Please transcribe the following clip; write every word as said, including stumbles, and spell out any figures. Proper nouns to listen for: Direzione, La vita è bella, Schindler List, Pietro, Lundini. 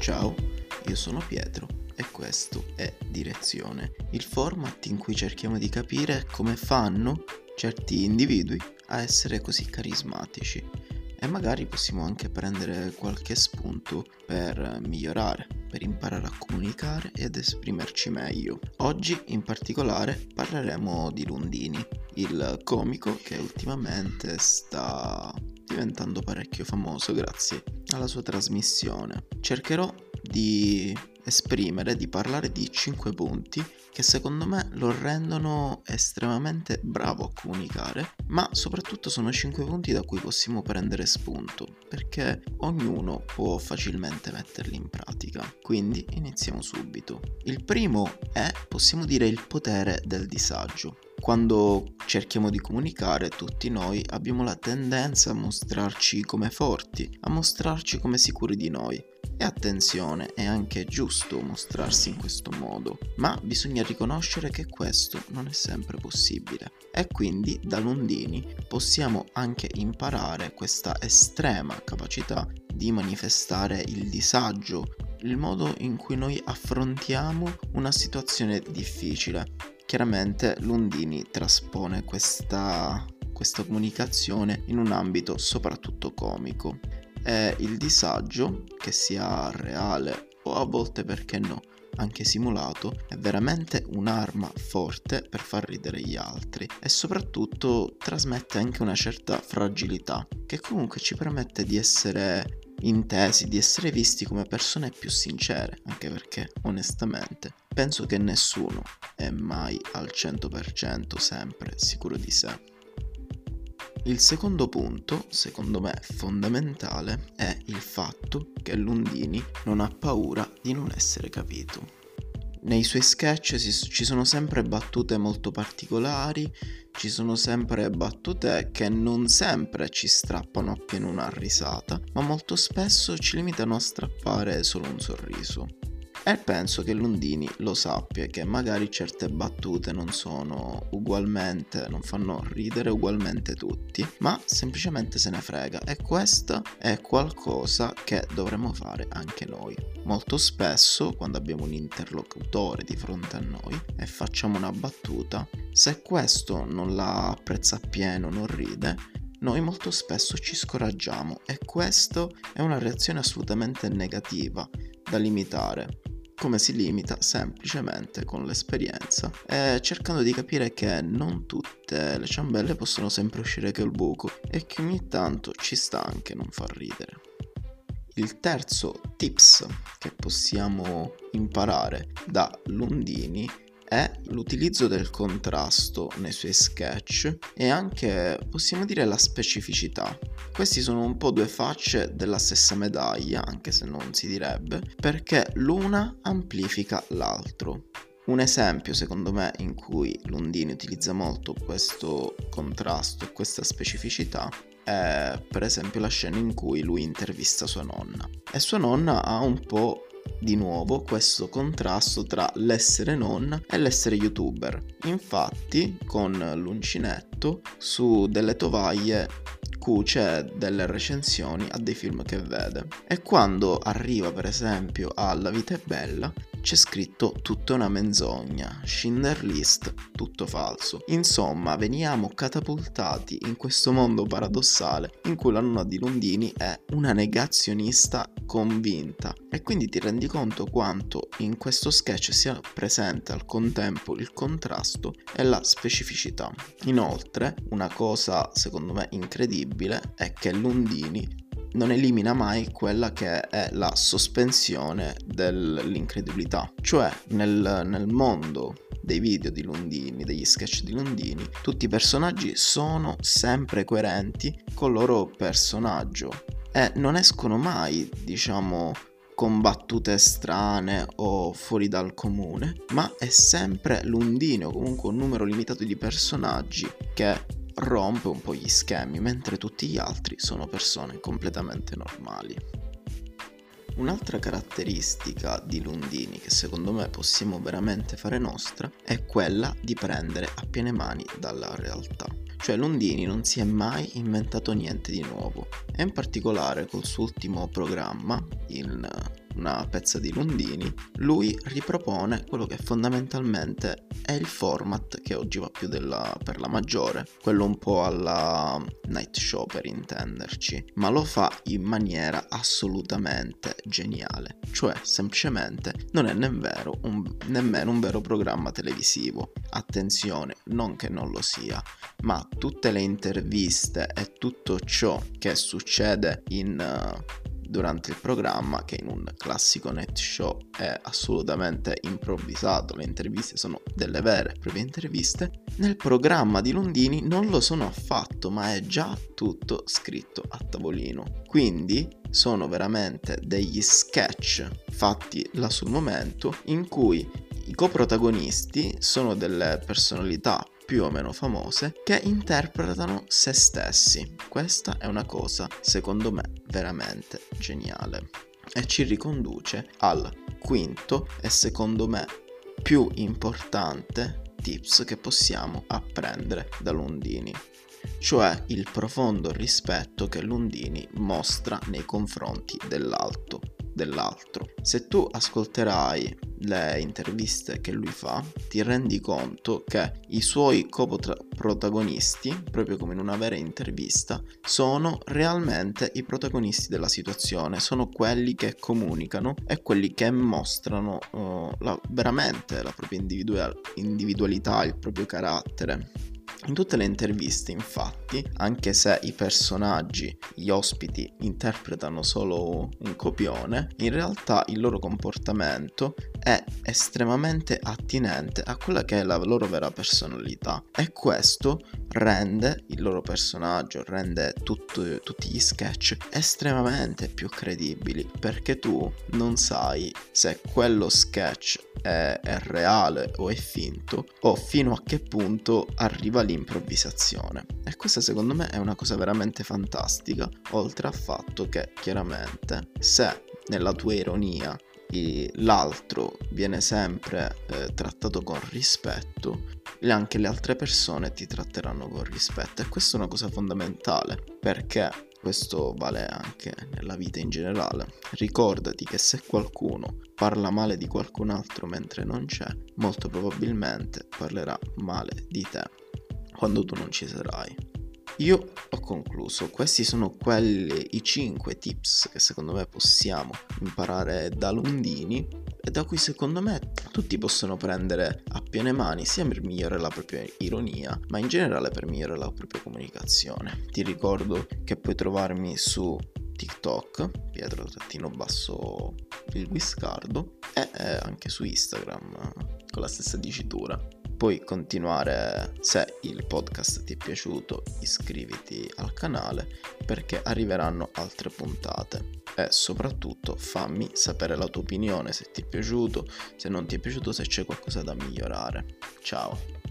Ciao, io sono Pietro e questo è Direzione, il format in cui cerchiamo di capire come fanno certi individui a essere così carismatici e magari possiamo anche prendere qualche spunto per migliorare, per imparare a comunicare ed esprimerci meglio. Oggi in particolare parleremo di Lundini, il comico che ultimamente sta diventando parecchio famoso grazie alla sua trasmissione. Cercherò di esprimere, di parlare di cinque punti che secondo me lo rendono estremamente bravo a comunicare, ma soprattutto sono cinque punti da cui possiamo prendere spunto, perché ognuno può facilmente metterli in pratica. Quindi iniziamo subito. Il primo è, possiamo dire, il potere del disagio. Quando cerchiamo di comunicare, tutti noi abbiamo la tendenza a mostrarci come forti, a mostrarci come sicuri di noi. E attenzione, è anche giusto mostrarsi in questo modo, ma bisogna riconoscere che questo non è sempre possibile. E quindi da Lundini possiamo anche imparare questa estrema capacità di manifestare il disagio, il modo in cui noi affrontiamo una situazione difficile. Chiaramente Lundini traspone questa, questa comunicazione in un ambito soprattutto comico. È il disagio, che sia reale o a volte, perché no, anche simulato, è veramente un'arma forte per far ridere gli altri e soprattutto trasmette anche una certa fragilità che comunque ci permette di essere intesi, di essere visti come persone più sincere, anche perché onestamente penso che nessuno è mai al cento per cento sempre sicuro di sé. Il secondo punto, secondo me fondamentale, è il fatto che Lundini non ha paura di non essere capito. Nei suoi sketch ci sono sempre battute molto particolari, ci sono sempre battute che non sempre ci strappano appena una risata, ma molto spesso ci limitano a strappare solo un sorriso. E penso che Lundini lo sappia, che magari certe battute non sono ugualmente, non fanno ridere ugualmente tutti, ma semplicemente se ne frega, e questo è qualcosa che dovremmo fare anche noi. Molto spesso, quando abbiamo un interlocutore di fronte a noi e facciamo una battuta, se questo non la apprezza appieno, non ride, noi molto spesso ci scoraggiamo, e questo è una reazione assolutamente negativa da limitare, come si limita semplicemente con l'esperienza e cercando di capire che non tutte le ciambelle possono sempre uscire col buco e che ogni tanto ci sta anche non far ridere. Il terzo tips che possiamo imparare da Lundini è l'utilizzo del contrasto nei suoi sketch e anche, possiamo dire, la specificità. Questi sono un po' due facce della stessa medaglia, anche se non si direbbe, perché l'una amplifica l'altro. Un esempio, secondo me, in cui Lundini utilizza molto questo contrasto e questa specificità è, per esempio, la scena in cui lui intervista sua nonna. E sua nonna ha un po' di nuovo questo contrasto tra l'essere nonna e l'essere youtuber. Infatti, con l'uncinetto, su delle tovaglie cuce delle recensioni a dei film che vede. E quando arriva, per esempio, a La vita è bella, c'è scritto tutta una menzogna, Schindler List, tutto falso. Insomma, veniamo catapultati in questo mondo paradossale in cui la nonna di Lundini è una negazionista convinta, e quindi ti rendi conto quanto in questo sketch sia presente al contempo il contrasto e la specificità. Inoltre, una cosa secondo me incredibile è che Lundini non elimina mai quella che è la sospensione dell'incredulità, cioè nel, nel mondo dei video di Lundini, degli sketch di Lundini, tutti i personaggi sono sempre coerenti col loro personaggio e non escono mai, diciamo, con battute strane o fuori dal comune, ma è sempre Lundini o comunque un numero limitato di personaggi che rompe un po' gli schemi, mentre tutti gli altri sono persone completamente normali. Un'altra caratteristica di Lundini che secondo me possiamo veramente fare nostra è quella di prendere a piene mani dalla realtà. Cioè Lundini non si è mai inventato niente di nuovo, e in particolare col suo ultimo programma, in una pezza di Lundini, lui ripropone quello che fondamentalmente è il format che oggi va più della, per la maggiore, quello un po' alla night show per intenderci, ma lo fa in maniera assolutamente geniale, cioè semplicemente non è nemmeno un, nemmeno un vero programma televisivo. Attenzione, non che non lo sia, ma tutte le interviste e tutto ciò che succede in... Uh, durante il programma, che in un classico night show è assolutamente improvvisato, le interviste sono delle vere e proprie interviste, nel programma di Lundini non lo sono affatto, ma è già tutto scritto a tavolino. Quindi sono veramente degli sketch fatti là sul momento, in cui i coprotagonisti sono delle personalità più o meno famose che interpretano se stessi. Questa è una cosa, secondo me, veramente geniale e ci riconduce al quinto e secondo me più importante tips che possiamo apprendere da Lundini, cioè il profondo rispetto che Lundini mostra nei confronti dell'altro. dell'altro. Se tu ascolterai le interviste che lui fa, ti rendi conto che i suoi coprotagonisti, proprio come in una vera intervista, sono realmente i protagonisti della situazione, sono quelli che comunicano e quelli che mostrano uh, la, veramente la propria individualità, il proprio carattere. In tutte le interviste, infatti, anche se i personaggi, gli ospiti, interpretano solo un copione, in realtà il loro comportamento è estremamente attinente a quella che è la loro vera personalità, e questo rende il loro personaggio, rende tutto, tutti gli sketch estremamente più credibili, perché tu non sai se quello sketch è, è reale o è finto, o fino a che punto arriva l'improvvisazione. E questa secondo me è una cosa veramente fantastica, oltre al fatto che chiaramente se nella tua ironia l'altro viene sempre eh, trattato con rispetto, e anche le altre persone ti tratteranno con rispetto, e questa è una cosa fondamentale, perché questo vale anche nella vita in generale. Ricordati che se qualcuno parla male di qualcun altro mentre non c'è, molto probabilmente parlerà male di te quando tu non ci sarai. Io ho concluso, questi sono quelli, i cinque tips che secondo me possiamo imparare da Lundini e da cui secondo me tutti possono prendere a piene mani, sia per migliorare la propria ironia, ma in generale per migliorare la propria comunicazione. Ti ricordo che puoi trovarmi su TikTok, Pietro trattino basso il Guiscardo, e eh, anche su Instagram con la stessa dicitura. Puoi continuare, se il podcast ti è piaciuto iscriviti al canale perché arriveranno altre puntate, e soprattutto fammi sapere la tua opinione, se ti è piaciuto, se non ti è piaciuto, se c'è qualcosa da migliorare. Ciao!